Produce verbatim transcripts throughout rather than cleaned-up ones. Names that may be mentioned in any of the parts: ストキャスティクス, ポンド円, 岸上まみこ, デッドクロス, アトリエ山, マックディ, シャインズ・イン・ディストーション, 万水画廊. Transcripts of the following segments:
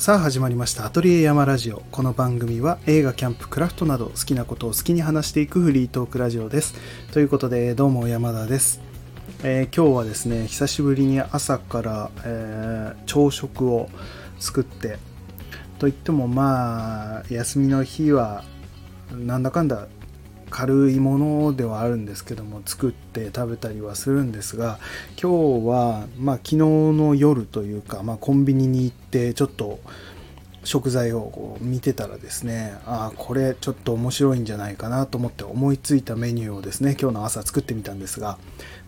さあ始まりました、アトリエ山ラジオ。この番組は映画、キャンプ、クラフトなど好きなことを好きに話していくフリートークラジオです。ということで、どうも山田です。えー、今日はですね、久しぶりに朝から、えー、朝食を作って、といってもまあ休みの日はなんだかんだ軽いものではあるんですけども、作って食べたりはするんですが、今日はまあ昨日の夜というか、まあ、コンビニに行ってちょっと食材をこう見てたらですね、ああこれちょっと面白いんじゃないかなと思って思いついたメニューをですね、今日の朝作ってみたんですが、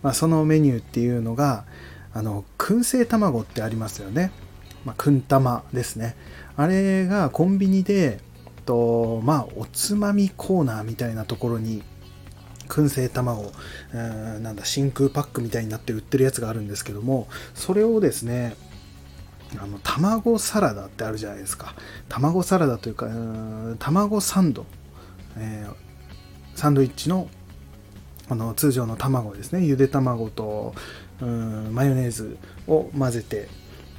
まあ、そのメニューっていうのが、あの燻製卵ってありますよね。まあ、燻玉ですね。あれがコンビニでとまあ、おつまみコーナーみたいなところに燻製卵、えー、なんだ真空パックみたいになって売ってるやつがあるんですけども、それをですね、あの卵サラダってあるじゃないですか。卵サラダというか、うーん卵サンド、えー、サンドイッチのあの通常の卵ですね、ゆで卵とうーんマヨネーズを混ぜて、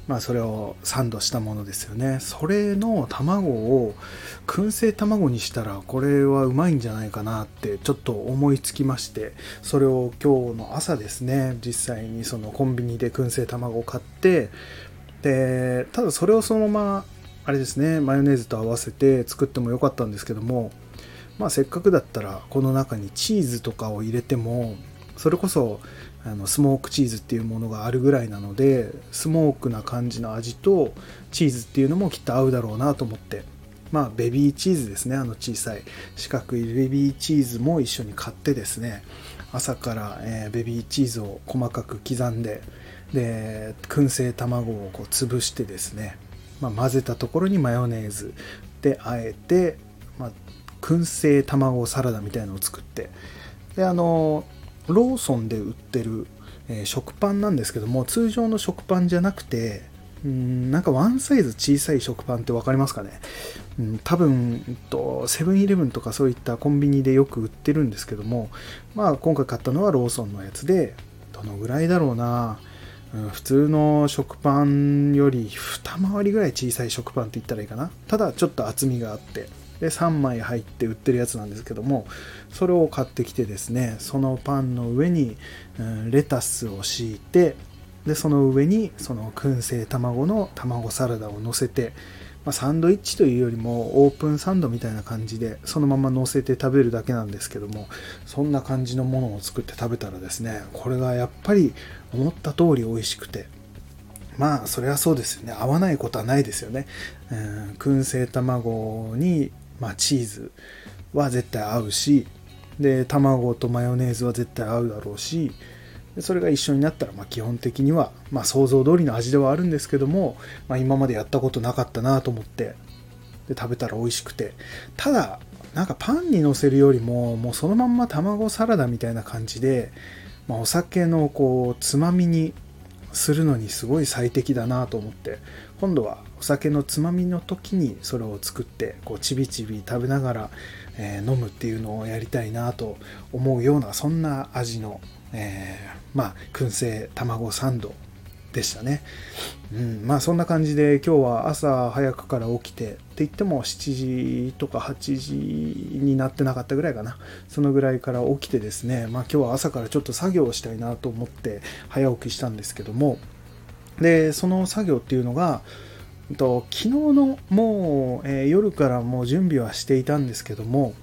まあ、それをサンドしたものですよね。それの卵を燻製卵にしたら、これはうまいんじゃないかなってちょっと思いつきまして、それを今日の朝ですね、実際にそのコンビニで燻製卵を買って、でただそれをそのままあれですね、マヨネーズと合わせて作ってもよかったんですけども、まあ、せっかくだったらこの中にチーズとかを入れても、それこそあのスモークチーズっていうものがあるぐらいなので、スモークな感じの味とチーズっていうのもきっと合うだろうなと思って、まあベビーチーズですね、あの小さい四角いベビーチーズも一緒に買ってですね、朝から、えー、ベビーチーズを細かく刻んで、で燻製卵をこう潰してですね、まあ、混ぜたところにマヨネーズであえて、まあ、燻製卵サラダみたいなのを作って、であのローソンで売ってる、えー、食パンなんですけども、通常の食パンじゃなくて、うーんなんかワンサイズ小さい食パンって分かりますかね。うん多分、えっと、セブンイレブンとかそういったコンビニでよく売ってるんですけども、まあ今回買ったのはローソンのやつで、どのぐらいだろうな、うん、普通の食パンよりに回りぐらい小さい食パンって言ったらいいかな。ただちょっと厚みがあって、でさんまい入って売ってるやつなんですけども、それを買ってきてですね、そのパンの上に、うん、レタスを敷いて、でその上にその燻製卵の卵サラダを乗せて、まあ、サンドイッチというよりもオープンサンドみたいな感じでそのまま乗せて食べるだけなんですけども、そんな感じのものを作って食べたらですね、これがやっぱり思った通り美味しくて、まあそれはそうですよね、合わないことはないですよね。うん燻製卵にまあ、チーズは絶対合うし、で卵とマヨネーズは絶対合うだろうし、でそれが一緒になったら、まあ、基本的には、まあ、想像通りの味ではあるんですけども、まあ、今までやったことなかったなと思って、で食べたら美味しくて、ただなんかパンにのせるよりも、もうそのまんま卵サラダみたいな感じで、まあ、お酒のこうつまみにするのにすごい最適だなと思って、今度はお酒のつまみの時にそれを作って、こうちびちび食べながら、えー、飲むっていうのをやりたいなと思うような、そんな味の、えー、まあ燻製卵サンドでしたね。うん、まあそんな感じで今日は朝早くから起きて、って言ってもしちじとかはちじになってなかったぐらいかな、そのぐらいから起きてですね、まあ今日は朝からちょっと作業をしたいなと思って早起きしたんですけども、でその作業っていうのが、昨日のもう、えー、夜からもう準備はしていたんですけども、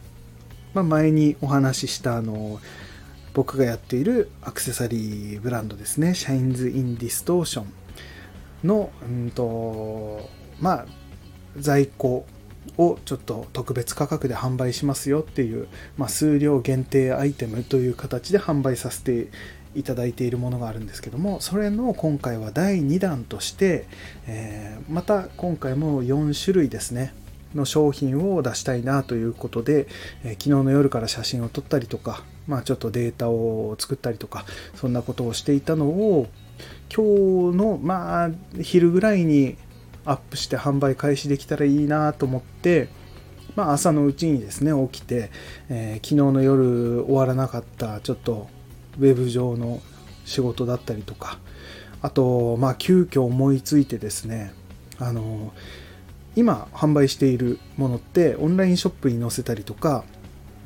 まあ、前にお話ししたあの僕がやっているアクセサリーブランドですね、シャインズ・イン・ディストーションの、うんとまあ、在庫をちょっと特別価格で販売しますよっていう、まあ、数量限定アイテムという形で販売させていただいているものがあるんですけども、それの今回はだいにだんとして、えー、また今回もよんしゅるいですねの商品を出したいなということで、えー、昨日の夜から写真を撮ったりとか、まあ、ちょっとデータを作ったりとか、そんなことをしていたのを今日のまあ昼ぐらいにアップして販売開始できたらいいなと思って、まあ、朝のうちにですね起きて、えー、昨日の夜終わらなかったちょっとウェブ上の仕事だったりとか、あとまあ急遽思いついてですね、あの今販売しているものってオンラインショップに載せたりとか、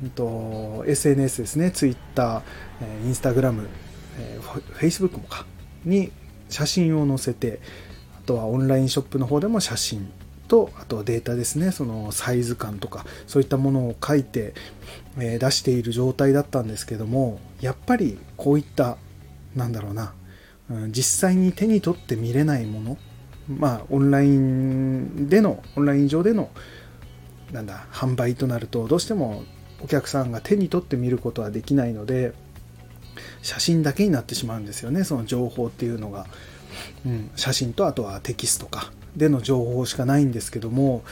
えっと、エスエヌエス ですね、Twitter、Instagram、Facebook もかに写真を載せて、あとはオンラインショップの方でも写真と、あとはデータですね、そのサイズ感とかそういったものを書いて出している状態だったんですけども、やっぱりこういったなんだろうな、実際に手に取って見れないもの、まあオンラインでのオンライン上でのなんだ販売となると、どうしてもお客さんが手に取って見ることはできないので、写真だけになってしまうんですよね、その情報っていうのが、うん、写真とあとはテキストかでの情報しかないんですけども、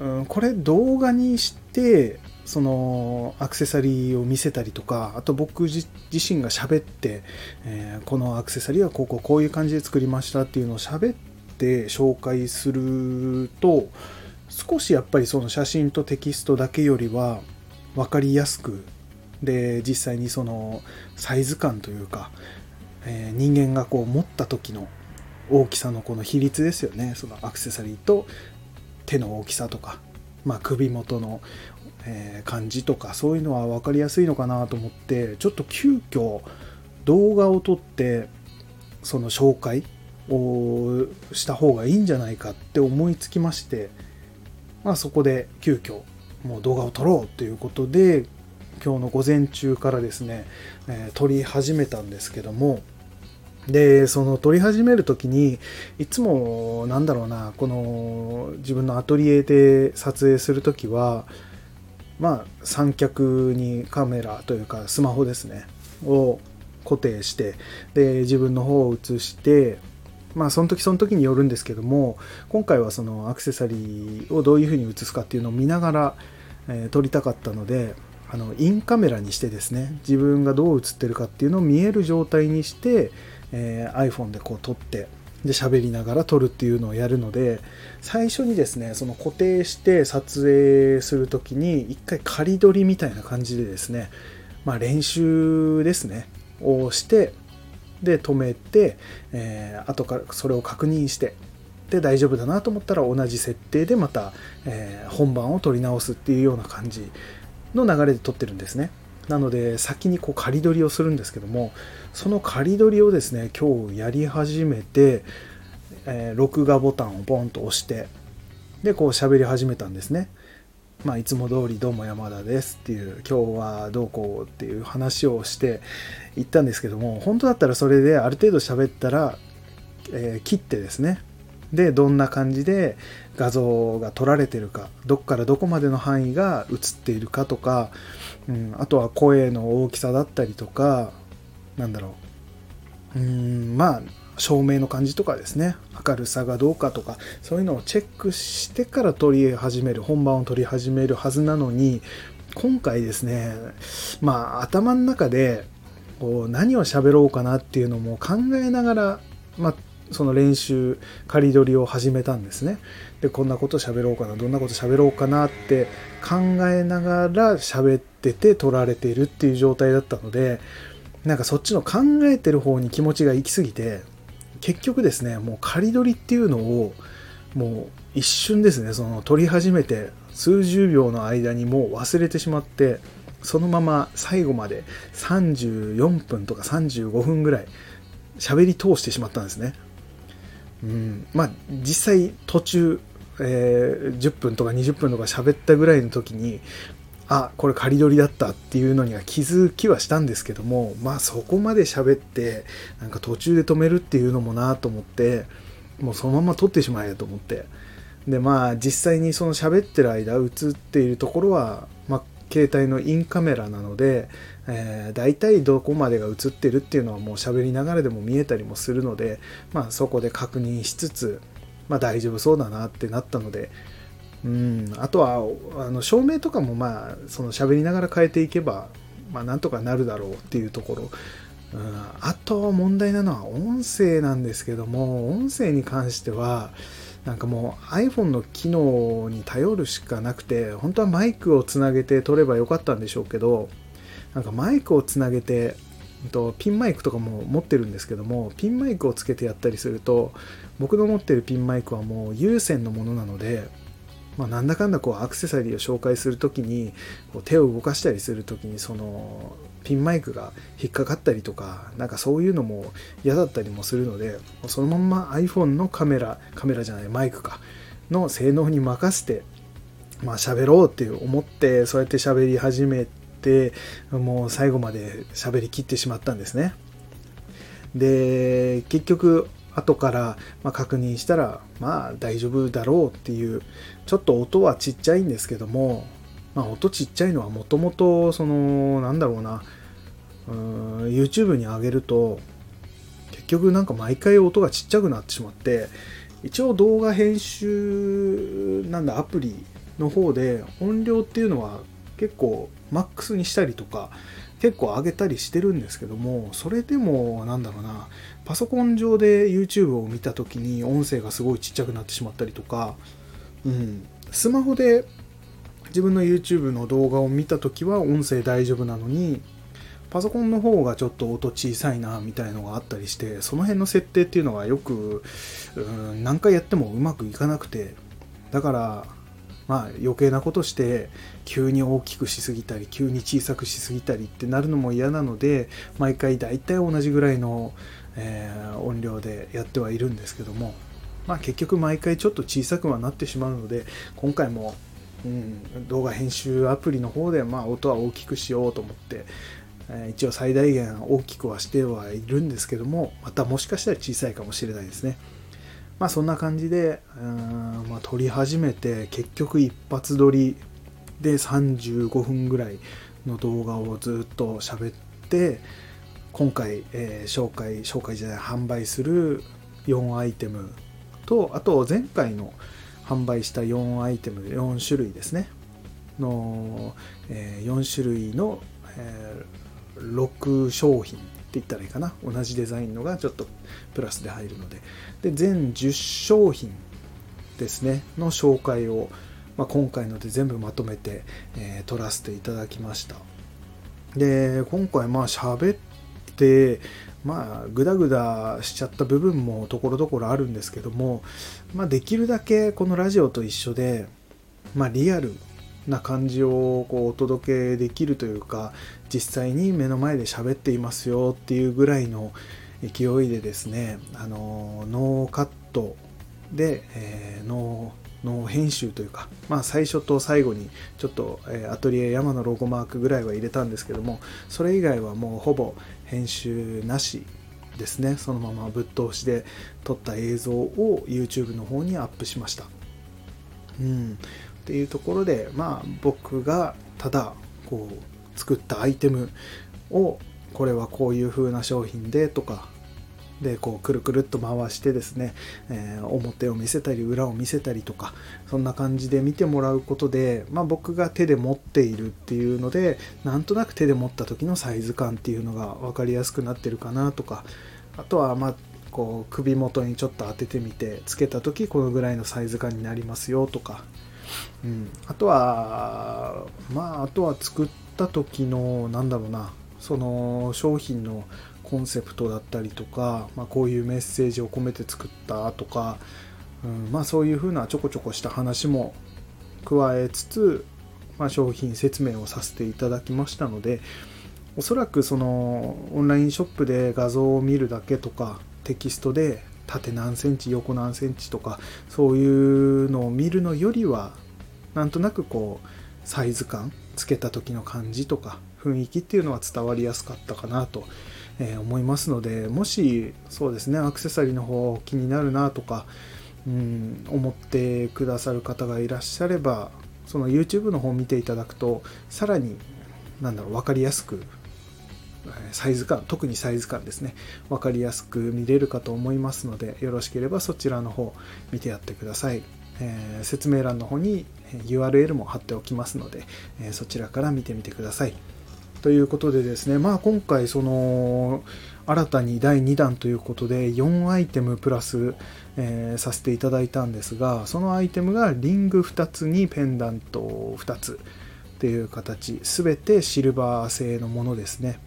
うん、これ動画にしてそのアクセサリーを見せたりとか、あと僕自身が喋って、えー、このアクセサリーはこうこうこういう感じで作りましたっていうのを喋って紹介すると、少しやっぱりその写真とテキストだけよりは分かりやすくで、実際にそのサイズ感というか、えー、人間がこう持った時の大きさのこの比率ですよね、そのアクセサリーと手の大きさとか、まあ、首元の感じとか、そういうのは分かりやすいのかなと思って、ちょっと急遽動画を撮ってその紹介をした方がいいんじゃないかって思いつきまして、まあ、そこで急遽もう動画を撮ろうということで、今日の午前中からですね、えー、撮り始めたんですけども、でその撮り始める時にいつもなんだろうな、この自分のアトリエで撮影する時は、まあ三脚にカメラというかスマホですねを固定して、で自分の方を映して、まあその時その時によるんですけども、今回はそのアクセサリーをどういうふうに映すかっていうのを見ながら、えー、撮りたかったので、あのインカメラにしてですね、自分がどう映ってるかっていうのを見える状態にして、えー、iPhone でこう撮って、で喋りながら撮るっていうのをやるので、最初にですねその固定して撮影するときに一回仮撮りみたいな感じでですね、まあ練習ですねをして、で止めて、えー、後からそれを確認して、で大丈夫だなと思ったら同じ設定でまた、えー、本番を撮り直すっていうような感じの流れで撮ってるんですね。なので先にこう仮撮りをするんですけども、その仮撮りをですね今日やり始めて、えー、録画ボタンをポンと押して、でこう喋り始めたんですね。まあいつも通りどうも山田ですっていう、今日はどうこうっていう話をしていったんですけども、本当だったらそれである程度喋ったら、えー、切ってですね、でどんな感じで画像が撮られてるか、どこからどこまでの範囲が映っているかとか、うん、あとは声の大きさだったりとか、なんだろう、うーんまあ照明の感じとかですね、明るさがどうかとか、そういうのをチェックしてから撮り始める、本番を撮り始めるはずなのに、今回ですね、まあ頭の中でこう何を喋ろうかなっていうのも考えながら、まあその練習仮撮りを始めたんですね。でこんなこと喋ろうかな、どんなこと喋ろうかなって考えながら喋ってて撮られているっていう状態だったので、なんかそっちの考えてる方に気持ちが行き過ぎて、結局ですねもう仮撮りっていうのをもう一瞬ですね、その撮り始めて数十秒の間にもう忘れてしまって、そのまま最後までさんじゅうよんぷんとかさんじゅうごふんぐらい喋り通してしまったんですね。うん、まあ実際途中、えー、じゅっぷんとかにじゅっぷんとか喋ったぐらいの時に、あこれ仮撮りだったっていうのには気づきはしたんですけども、まあそこまで喋ってなんか途中で止めるっていうのもなと思って、もうそのまま撮ってしまえと思って、でまあ実際にその喋ってる間映っているところは、まあ、携帯のインカメラなので、えー、大体どこまでが映ってるっていうのはもう喋りながらでも見えたりもするので、まあ、そこで確認しつつ、まあ、大丈夫そうだなってなったので、うんあとはあの照明とかもまあその喋りながら変えていけば、まあ、なんとかなるだろうっていうところ、うん、あと問題なのは音声なんですけども、音声に関してはなんかもう iPhone の機能に頼るしかなくて、本当はマイクをつなげて撮ればよかったんでしょうけど、なんかマイクをつなげてとピンマイクとかも持ってるんですけども、ピンマイクをつけてやったりすると、僕の持ってるピンマイクはもう有線のものなので、まあ、なんだかんだこうアクセサリーを紹介するときに、こう手を動かしたりするときにそのピンマイクが引っかかったりとか、なんかそういうのも嫌だったりもするので、そのまんま iPhone のカメラカメラじゃないマイクかの性能に任せて、まあ喋ろうって思ってそうやって喋り始めて、もう最後まで喋りきってしまったんですね。で結局後からまあ確認したら、まあ大丈夫だろうっていう、ちょっと音はちっちゃいんですけども、まあ音ちっちゃいのはもともとそのなんだろうな、うーん YouTube に上げると結局なんか毎回音がちっちゃくなってしまって、一応動画編集なんだアプリの方で音量っていうのは結構マックスにしたりとか結構上げたりしてるんですけども、それでもなんだろうな、パソコン上で YouTube を見た時に音声がすごいちっちゃくなってしまったりとか、うん、スマホで自分の YouTube の動画を見た時は音声大丈夫なのに、パソコンの方がちょっと音小さいなみたいのがあったりして、その辺の設定っていうのがよく、うん、何回やってもうまくいかなくて、だからまあ余計なことして急に大きくしすぎたり急に小さくしすぎたりってなるのも嫌なので、毎回だいたい同じぐらいの、えー、音量でやってはいるんですけども、まあ結局毎回ちょっと小さくはなってしまうので、今回も、うん、動画編集アプリの方でまあ音は大きくしようと思って、えー、一応最大限大きくはしてはいるんですけども、またもしかしたら小さいかもしれないですね。まあそんな感じで、うーん、まあ、撮り始めて結局一発撮りでさんじゅうごふんぐらいの動画をずっと喋って、今回、えー、紹介紹介じゃない販売するよんアイテムと、あと前回の販売したよんアイテムよん種類ですねの、えー、よん種類の、えー、ろく商品って言ったらいいかな、同じデザインのがちょっとプラスで入るので、で全じゅう商品ですねの紹介を、まあ、今回ので全部まとめて、えー、撮らせていただきました。で今回まあ喋ってまあグダグダしちゃった部分もところどころあるんですけども、まあ、できるだけこのラジオと一緒で、まあ、リアルな感じをこうお届けできるというか、実際に目の前で喋っていますよっていうぐらいの勢いでですね、あのノーカットで、えー、ノー、ノー編集というか、まあ最初と最後にちょっと、えー、アトリエ山のロゴマークぐらいは入れたんですけども、それ以外はもうほぼ編集なしですね。そのままぶっ通しで撮った映像を YouTube の方にアップしました。うん。っていうところで、まあ僕がただこう作ったアイテムを、これはこういう風な商品でとかでこうくるくるっと回してですね、えー、表を見せたり裏を見せたりとか、そんな感じで見てもらうことで、まあ僕が手で持っているっていうので、なんとなく手で持った時のサイズ感っていうのが分かりやすくなってるかなとか、あとはまあこう首元にちょっと当ててみて、つけた時このぐらいのサイズ感になりますよとか、うん、あとはまああとは作った時のなんだろうな、その商品のコンセプトだったりとか、まあ、こういうメッセージを込めて作ったとか、うん、まあそういうふうなちょこちょこした話も加えつつ、まあ、商品説明をさせていただきましたので、おそらくそのオンラインショップで画像を見るだけとか、テキストで縦何センチ横何センチとかそういうのを見るのよりは、なんとなくこうサイズ感つけた時の感じとか雰囲気っていうのは伝わりやすかったかなと思いますので、もしそうですね、アクセサリーの方気になるなとか、うん、思ってくださる方がいらっしゃれば、その YouTube の方見ていただくとさらになんだろう、分かりやすくサイズ感、特にサイズ感ですね、分かりやすく見れるかと思いますので、よろしければそちらの方見てやってください。えー、説明欄の方に ユーアールエル も貼っておきますので、えー、そちらから見てみてください。ということでですね、まあ今回その新たにだいにだんということでよんアイテムプラス、えー、させていただいたんですが、そのアイテムがリングふたつにペンダントふたつっていう形、すべてシルバー製のものですね。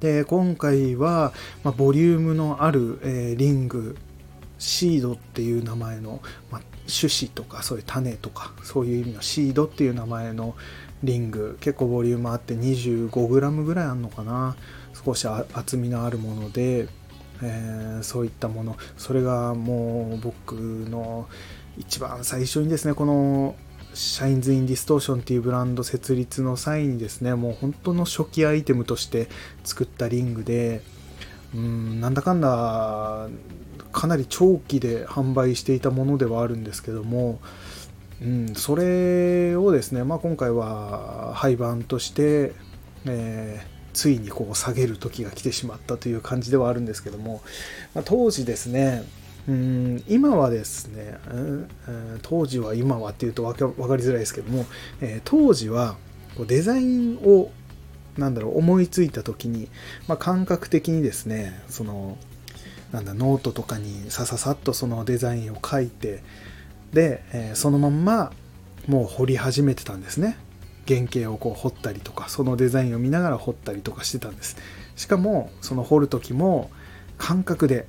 で今回は、まあ、ボリュームのある、えー、リングシードっていう名前の、まあ、種子とかそういう種とかそういう意味のシードっていう名前のリング、結構ボリュームあって にじゅうごグラム ぐらいあるのかな、少し厚みのあるもので、えー、そういったもの、それがもう僕の一番最初にですね、このシャインズ・イン・ディストーションっていうブランド設立の際にですね、もう本当の初期アイテムとして作ったリングで、うーんなんだかんだかなり長期で販売していたものではあるんですけども、うん、それをですね、まあ、今回は廃盤として、えー、ついにこう下げる時が来てしまったという感じではあるんですけども、まあ、当時ですね、うん今はですね、うん、当時は今はっていうと分かりづらいですけども、えー、当時はデザインをなんだろう思いついた時に、まあ、感覚的にですね、そのなんだノートとかにさささっとそのデザインを書いて、で、えー、そのまんまもう彫り始めてたんですね。原型をこう彫ったりとか、そのデザインを見ながら彫ったりとかしてたんです。しかもその彫る時も感覚で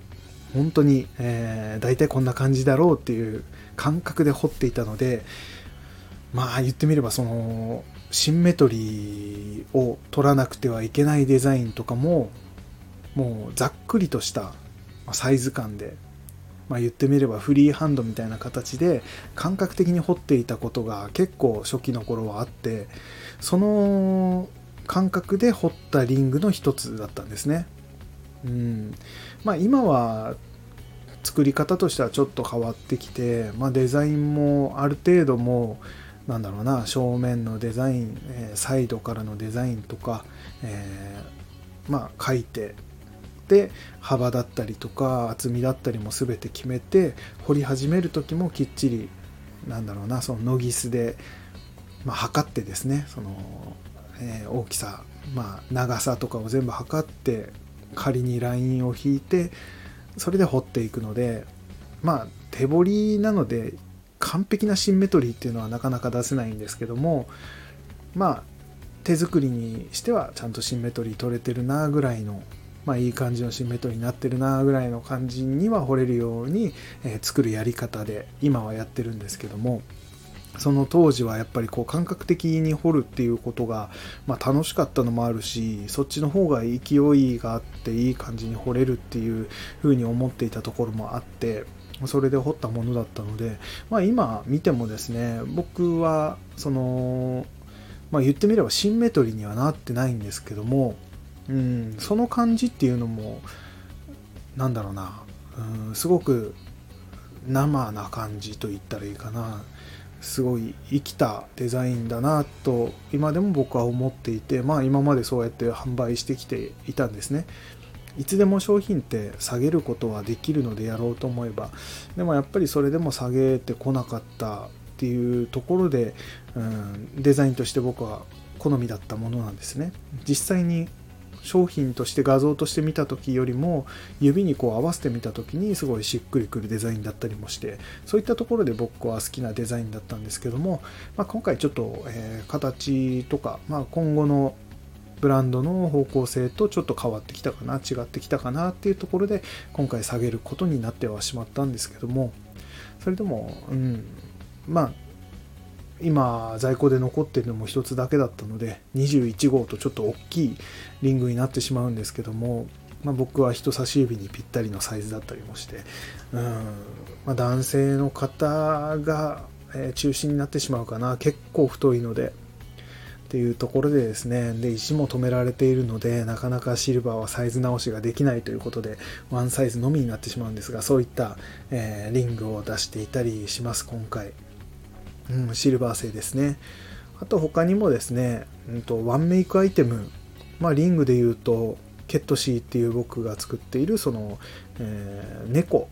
本当に、えー、大体こんな感じだろうっていう感覚で彫っていたので、まあ言ってみればそのシンメトリーを取らなくてはいけないデザインとかももうざっくりとしたサイズ感で、まあ、言ってみればフリーハンドみたいな形で感覚的に彫っていたことが結構初期の頃はあって、その感覚で彫ったリングの一つだったんですね。うんまあ、今は作り方としてはちょっと変わってきて、まあ、デザインもある程度もうなんだろうな正面のデザイン、えー、サイドからのデザインとか、えー、まあ書いてで幅だったりとか厚みだったりも全て決めて、彫り始める時もきっちりなんだろうなそのノギスで、まあ、測ってですね、その、えー、大きさ、まあ、長さとかを全部測って仮にラインを引いてそれで彫っていくので、まあ手彫りなので完璧なシンメトリーっていうのはなかなか出せないんですけども、まあ手作りにしてはちゃんとシンメトリー取れてるなぐらいの、まあいい感じのシンメトリーになってるなぐらいの感じには彫れるように、えー、作るやり方で今はやってるんですけども、その当時はやっぱりこう感覚的に彫るっていうことが、まあ、楽しかったのもあるし、そっちの方が勢いがあっていい感じに彫れるっていう風に思っていたところもあって、それで彫ったものだったので、まあ、今見てもですね、僕はその、まあ、言ってみればシンメトリーにはなってないんですけども、うんその感じっていうのもなんだろうな、うんすごく生な感じと言ったらいいかな、すごい生きたデザインだなと今でも僕は思っていて、まあ今までそうやって販売してきていたんですね。いつでも商品って下げることはできるのでやろうと思えば、でもやっぱりそれでも下げてこなかったっていうところで、うん、デザインとして僕は好みだったものなんですね。実際に商品として画像として見た時よりも指にこう合わせて見た時にすごいしっくりくるデザインだったりもして、そういったところで僕は好きなデザインだったんですけども、まあ、今回ちょっと、えー、形とか、まあ、今後のブランドの方向性とちょっと変わってきたかな違ってきたかなっていうところで今回下げることになってはしまったんですけども、それでも、うん、まあ今在庫で残っているのも一つだけだったのでにじゅういちごうとちょっと大きいリングになってしまうんですけども、まあ、僕は人差し指にぴったりのサイズだったりもして、うんまあ、男性の方が中心になってしまうかな、結構太いのでっていうところでですね、で石も止められているのでなかなかシルバーはサイズ直しができないということでワンサイズのみになってしまうんですが、そういった、えー、リングを出していたりします今回。うん、シルバー製ですね。あと他にもですね、うん、とワンメイクアイテム、まあ、リングでいうとケットシーっていう僕が作っているその、えー、猫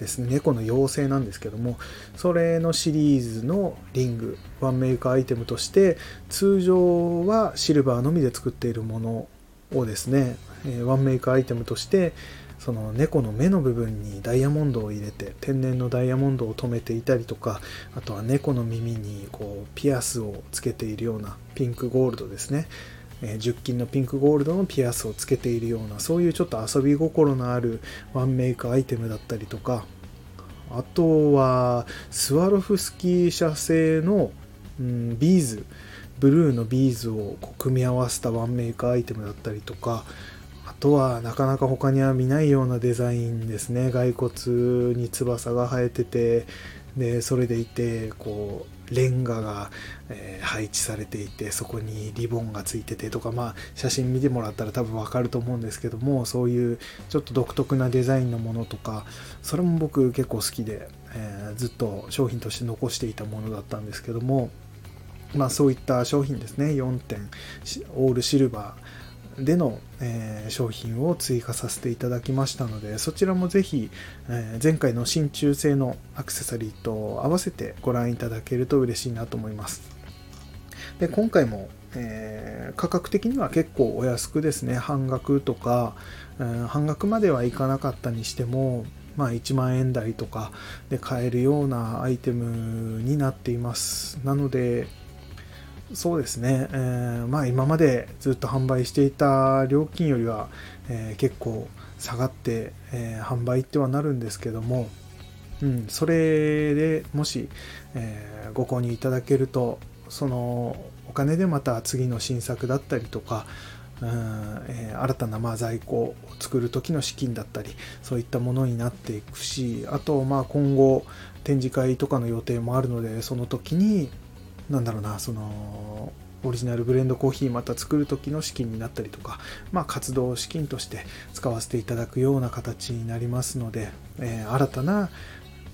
ですね、猫の妖精なんですけども、それのシリーズのリングワンメイクアイテムとして通常はシルバーのみで作っているものをですね、えー、ワンメイクアイテムとしてその猫の目の部分にダイヤモンドを入れて天然のダイヤモンドを留めていたりとか、あとは猫の耳にこうピアスをつけているようなピンクゴールドですね、じゅっきんのピンクゴールドのピアスをつけているような、そういうちょっと遊び心のあるワンメイクアイテムだったりとか、あとはスワロフスキー社製の、うん、ビーズ、ブルーのビーズをこう組み合わせたワンメイクアイテムだったりとか、あとはなかなか他には見ないようなデザインですね。骸骨に翼が生えてて、でそれでいてこうレンガが、えー、配置されていて、そこにリボンがついててとか、まあ写真見てもらったら多分わかると思うんですけども、そういうちょっと独特なデザインのものとか、それも僕結構好きで、えー、ずっと商品として残していたものだったんですけども、まあそういった商品ですね。よんてんオールシルバーでの、えー、商品を追加させていただきましたので、そちらもぜひ、えー、前回の真鍮製のアクセサリーと合わせてご覧いただけると嬉しいなと思います。で今回も、えー、価格的には結構お安くですね、半額とか、うん、半額まではいかなかったにしても、まあ、いちまんえん台とかで買えるようなアイテムになっています。なのでそうですね、えーまあ、今までずっと販売していた料金よりは、えー、結構下がって、えー、販売ってはなるんですけども、うん、それでもし、えー、ご購入いただけると、そのお金でまた次の新作だったりとか、うんえー、新たなまあ在庫を作る時の資金だったり、そういったものになっていくし、あとまあ今後展示会とかの予定もあるので、その時になんだろうな、そのオリジナルブレンドコーヒーまた作る時の資金になったりとか、まあ、活動資金として使わせていただくような形になりますので、えー、新たな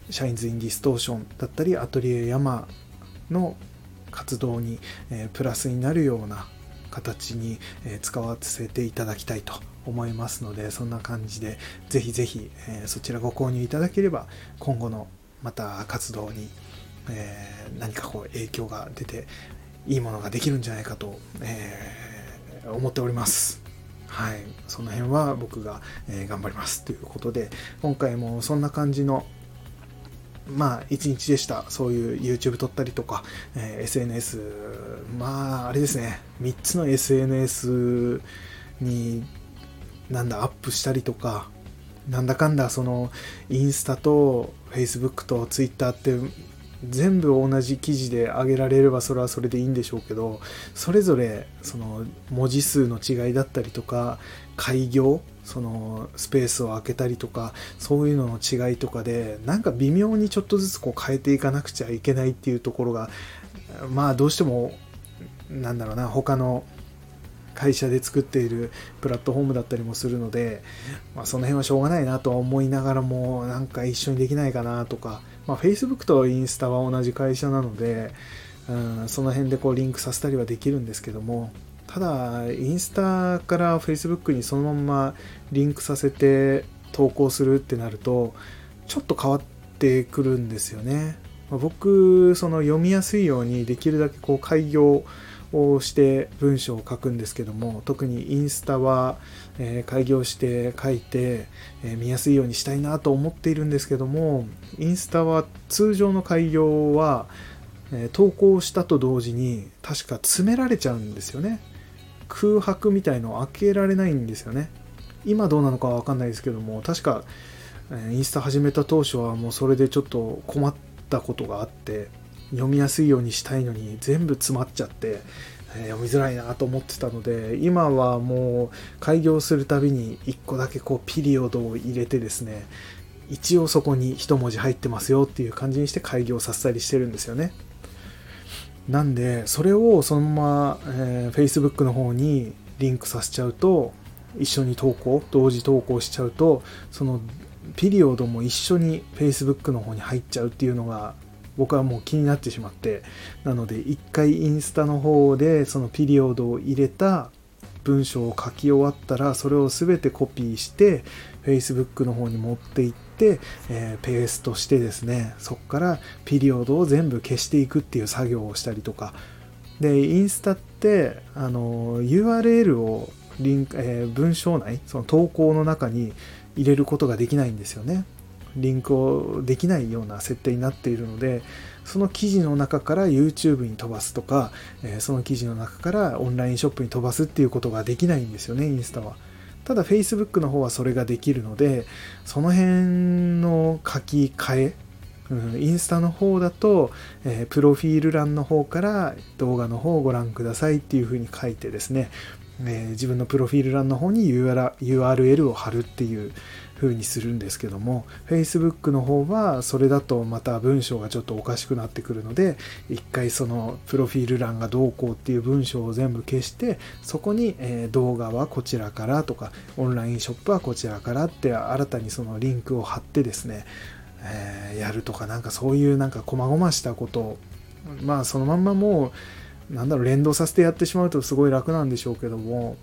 シャインズ・イン・ディストーションだったりアトリエ山の活動に、えー、プラスになるような形に、えー、使わせていただきたいと思いますので、そんな感じでぜひぜひ、えー、そちらご購入いただければ今後のまた活動にえー、何かこう影響が出ていいものができるんじゃないかと、えー、思っております。はい、その辺は僕が、えー、頑張りますということで、今回もそんな感じのまあ一日でした。そういう YouTube 撮ったりとか、えー、エスエヌエス、 まああれですね、みっつの エスエヌエス になんだアップしたりとか、なんだかんだそのインスタと Facebook と Twitter って全部同じ記事で上げられればそれはそれでいいんでしょうけど、それぞれその文字数の違いだったりとか、開業、そのスペースを空けたりとか、そういうのの違いとかで、なんか微妙にちょっとずつこう変えていかなくちゃいけないっていうところが、まあどうしてもなんだろうな、他の会社で作っているプラットフォームだったりもするので、まあ、その辺はしょうがないなと思いながらも、なんか一緒にできないかなとか、まあ、Facebook とインスタは同じ会社なので、うん、その辺でこうリンクさせたりはできるんですけども、ただインスタから Facebook にそのままリンクさせて投稿するってなるとちょっと変わってくるんですよね。まあ、僕その読みやすいようにできるだけこう改行をして文章を書くんですけども、特にインスタは、えー、開業して書いて、えー、見やすいようにしたいなと思っているんですけども、インスタは通常の開業は、えー、投稿したと同時に確か詰められちゃうんですよね。空白みたいのを開けられないんですよね。今どうなのかは分かんないですけども、確か、えー、インスタ始めた当初はもうそれでちょっと困ったことがあって、読みやすいようにしたいのに全部詰まっちゃって、えー、読みづらいなと思ってたので、今はもう開業するたびにいっこだけこうピリオドを入れてですね、一応そこに一文字入ってますよっていう感じにして開業させたりしてるんですよね。なんでそれをそのまま、えー、Facebook の方にリンクさせちゃうと、一緒に投稿、同時投稿しちゃうと、そのピリオドも一緒に Facebook の方に入っちゃうっていうのが僕はもう気になってしまって、なので一回インスタの方でそのピリオドを入れた文章を書き終わったら、それを全てコピーして Facebook の方に持っていって、えー、ペーストしてですね、そこからピリオドを全部消していくっていう作業をしたりとかで、インスタってあの ユーアールエル をリンク、えー、文章内、その投稿の中に入れることができないんですよね。リンクをできないような設定になっているので、その記事の中から YouTube に飛ばすとか、えー、その記事の中からオンラインショップに飛ばすっていうことができないんですよね、インスタは。ただ Facebook の方はそれができるので、その辺の書き換え、うん、インスタの方だと、えー、プロフィール欄の方から動画の方をご覧くださいっていうふうに書いてですね、えー、自分のプロフィール欄の方に ユーアールエル を貼るっていう風にするんですけども、 Facebook の方はそれだとまた文章がちょっとおかしくなってくるので、一回そのプロフィール欄がどうこうっていう文章を全部消して、そこにえ動画はこちらからとかオンラインショップはこちらからって新たにそのリンクを貼ってですね、えやるとか、なんかそういうなんか細々したことを、まあそのまんまもうなんだろう連動させてやってしまうとすごい楽なんでしょうけども、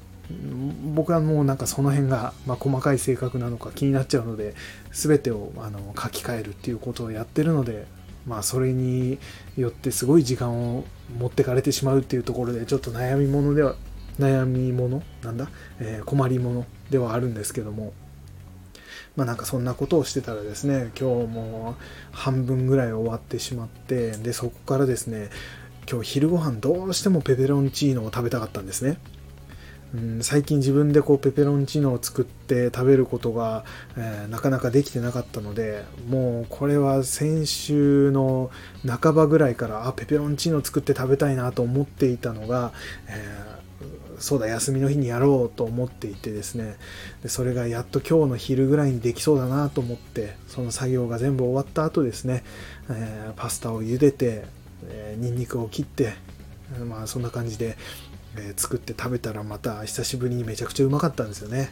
僕はもうなんかその辺が、まあ、細かい性格なのか気になっちゃうので、全てをあの書き換えるっていうことをやってるので、まあそれによってすごい時間を持ってかれてしまうっていうところで、ちょっと悩み物では悩み物なんだ、えー、困り物ではあるんですけども、まあなんかそんなことをしてたらですね、今日も半分ぐらい終わってしまって、でそこからですね、今日昼ご飯どうしてもペペロンチーノを食べたかったんですね。うん、最近自分でこうペペロンチーノを作って食べることが、えー、なかなかできてなかったので、もうこれは先週の半ばぐらいから、あペペロンチーノ作って食べたいなと思っていたのが、えー、そうだ休みの日にやろうと思っていてですね、でそれがやっと今日の昼ぐらいにできそうだなと思って、その作業が全部終わった後ですね、えー、パスタを茹でて、えー、ニンニクを切って、えー、まあそんな感じで作って食べたら、また久しぶりにめちゃくちゃうまかったんですよね。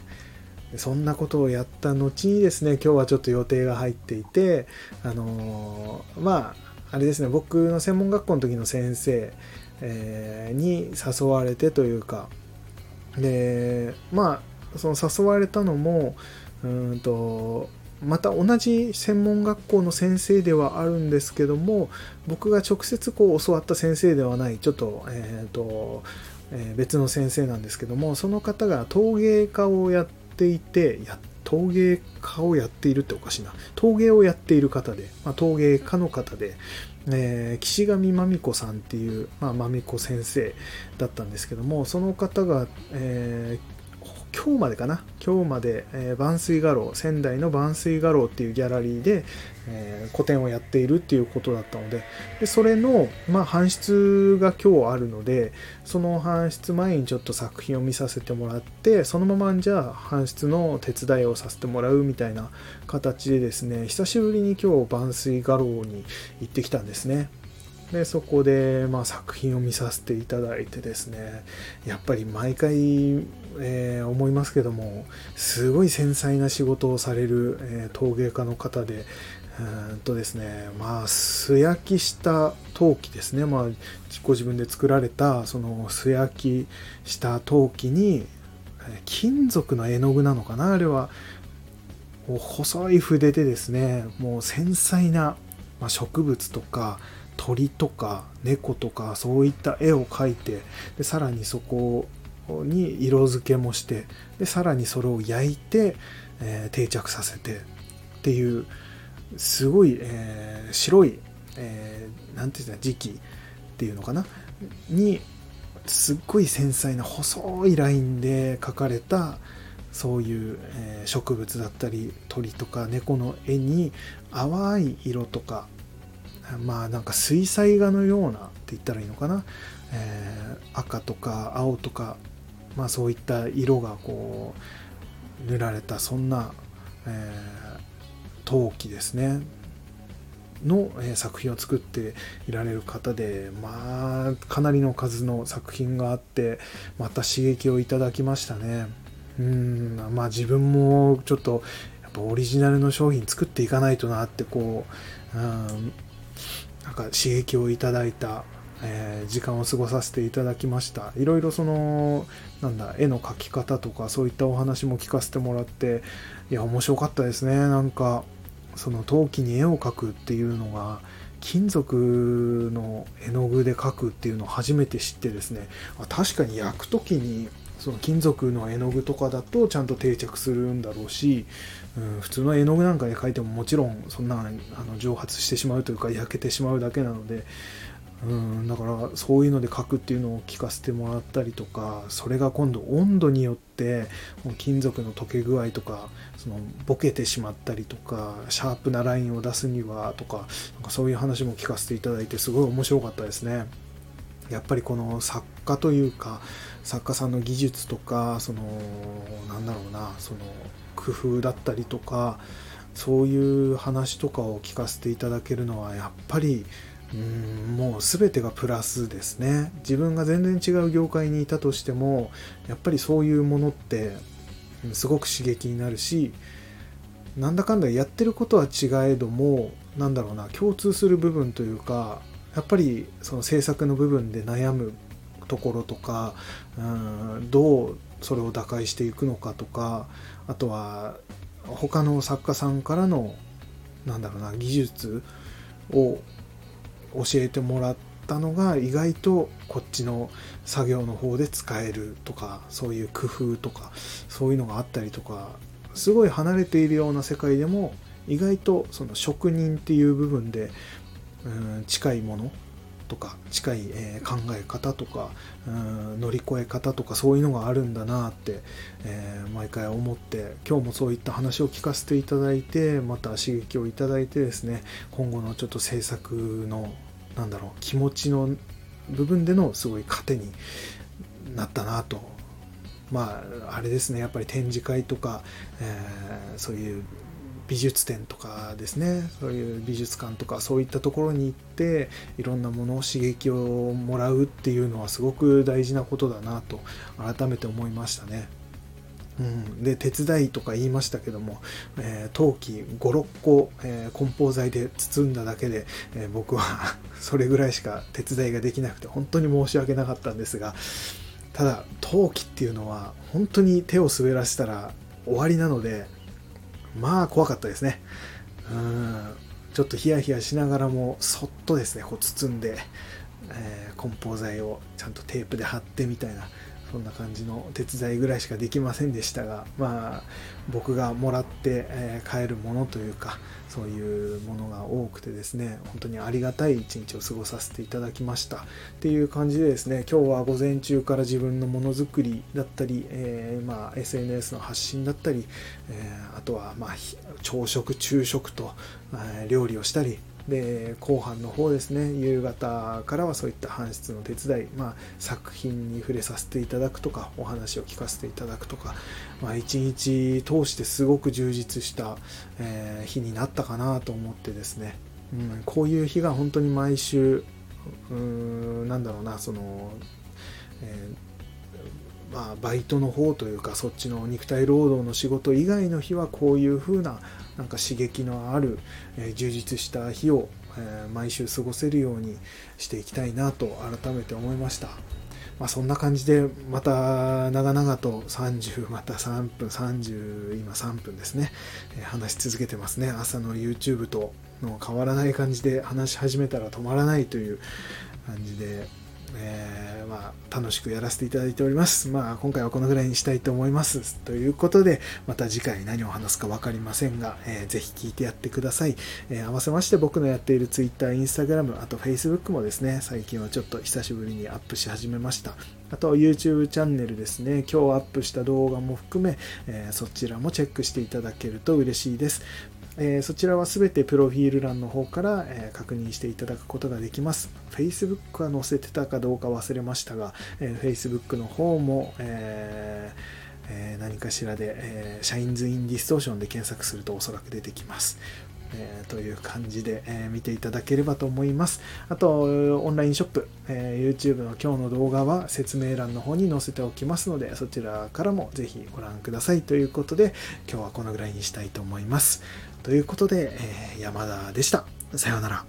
そんなことをやった後にですね、今日はちょっと予定が入っていて、あのー、まああれですね、僕の専門学校の時の先生、えー、に誘われてというか、でまあその誘われたのもうーんとまた同じ専門学校の先生ではあるんですけども、僕が直接こう教わった先生ではない、ちょっとえっと別の先生なんですけども、その方が陶芸家をやっていて、や陶芸家をやっているっておかしいな、陶芸をやっている方で、まあ、陶芸家の方で、えー、岸上まみこさんっていう、まあ、まみこ先生だったんですけども、その方が、えー、今日までかな今日まで、えー、万水画廊、仙台の万水画廊っていうギャラリーで、えー、個展をやっているっていうことだったの で, でそれの、まあ、搬出が今日あるので、その搬出前にちょっと作品を見させてもらって、そのままじゃあ搬出の手伝いをさせてもらうみたいな形でですね、久しぶりに今日万水画廊に行ってきたんですね。でそこで、まあ、作品を見させていただいてですね、やっぱり毎回、えー、思いますけども、すごい繊細な仕事をされる、えー、陶芸家の方で、うんとですね、まあ素焼きした陶器ですね、まあご自分で作られたその素焼きした陶器に金属の絵の具なのかな、あれは細い筆でですね、もう繊細な、まあ、植物とか鳥とか猫とかそういった絵を描いて、でさらにそこに色付けもして、でさらにそれを焼いて、えー、定着させてっていうすごい、えー、白い、えー、なんていうんだ、磁器っていうのかなにすっごい繊細な細いラインで描かれた、そういう、えー、植物だったり鳥とか猫の絵に淡い色とか、まあなんか水彩画のようなって言ったらいいのかな、えー、赤とか青とか、まあそういった色がこう塗られた、そんな、えー、陶器ですねの、えー、作品を作っていられる方で、まあかなりの数の作品があって、また刺激をいただきましたね。うーん、まあ自分もちょっとやっぱオリジナルの商品作っていかないとなってこう、うん、なんか刺激をいただいた、えー、時間を過ごさせていただきました。いろいろそのなんだ絵の描き方とかそういったお話も聞かせてもらって、いや面白かったですね。なんかその陶器に絵を描くっていうのが、金属の絵の具で描くっていうのを初めて知ってですね、確かに焼くときにその金属の絵の具とかだとちゃんと定着するんだろうし、うん、普通の絵の具なんかで描いてももちろんそんなあの蒸発してしまうというか焼けてしまうだけなので、うん、だからそういうので描くっていうのを聞かせてもらったりとか、それが今度温度によって金属の溶け具合とかそのボケてしまったりとかシャープなラインを出すにはとか、なんかそういう話も聞かせていただいてすごい面白かったですね。やっぱりこの作家というか作家さんの技術とかそのなんだろうなその工夫だったりとかそういう話とかを聞かせていただけるのはやっぱりうーんもう全てがプラスですね。自分が全然違う業界にいたとしてもやっぱりそういうものってすごく刺激になるし、なんだかんだやってることは違えどもなんだろうな共通する部分というかやっぱりその制作の部分で悩むところとか、うん、どうそれを打開していくのかとか、あとは他の作家さんからのなんだろうな技術を教えてもらったのが意外とこっちの作業の方で使えるとか、そういう工夫とかそういうのがあったりとか、すごい離れているような世界でも意外とその職人っていう部分でうん近いものとか近いえ考え方とかうん乗り越え方とかそういうのがあるんだなってえ毎回思って、今日もそういった話を聞かせていただいてまた刺激をいただいてですね、今後のちょっと制作のなんだろう気持ちの部分でのすごい糧になったなと。まああれですね、やっぱり展示会とかえそういう美術展とかですね、そういう美術館とかそういったところに行っていろんなものを刺激をもらうっていうのはすごく大事なことだなと改めて思いましたね、うん、で手伝いとか言いましたけども、えー、陶器ごろっこ、えー、梱包材で包んだだけで、えー、僕はそれぐらいしか手伝いができなくて本当に申し訳なかったんですが、ただ陶器っていうのは本当に手を滑らせたら終わりなのでまあ怖かったですね。うーんちょっとヒヤヒヤしながらもそっとですねこう包んで、えー、梱包材をちゃんとテープで貼ってみたいなそんな感じの手伝いぐらいしかできませんでしたが、まあ僕がもらって、えー、買えるものというかそういうものが多くてですね、本当にありがたい一日を過ごさせていただきましたっていう感じでですね、今日は午前中から自分のものづくりだったり、えーまあ、エスエヌエス の発信だったり、えー、あとはまあ朝食昼食と、えー、料理をしたりで、後半の方ですね夕方からはそういった搬出の手伝い、まあ、作品に触れさせていただくとかお話を聞かせていただくとか、まあ、一日通してすごく充実した、えー、日になったかなと思ってですね、うん、こういう日が本当に毎週うーんなんだろうなその、えーまあ、バイトの方というかそっちの肉体労働の仕事以外の日はこういう風ななんか刺激のある、えー、充実した日を、えー、毎週過ごせるようにしていきたいなと改めて思いました。まあ、そんな感じでまた長々とさんじゅうまたさんぷんさんじゅう今さんぷんですね、えー、話し続けてますね。朝の YouTube との変わらない感じで話し始めたら止まらないという感じでえーまあ、楽しくやらせていただいております。まあ今回はこのぐらいにしたいと思います。ということでまた次回何を話すか分かりませんが、えー、ぜひ聞いてやってください、えー。合わせまして僕のやっている Twitter、Instagram、あと Facebook もですね最近はちょっと久しぶりにアップし始めました。あと YouTube チャンネルですね、今日アップした動画も含め、えー、そちらもチェックしていただけると嬉しいです。えー、そちらはすべてプロフィール欄の方から、えー、確認していただくことができます。Facebook は載せてたかどうか忘れましたが、えー、Facebook の方も、えーえー、何かしらで、えー、シャインズ・イン・ディストーションで検索するとおそらく出てきます。えー、という感じで、えー、見ていただければと思います。あとオンラインショップ、えー、YouTube の今日の動画は説明欄の方に載せておきますので、そちらからもぜひご覧くださいということで、今日はこのぐらいにしたいと思います。ということで、えー、山田でした。さようなら。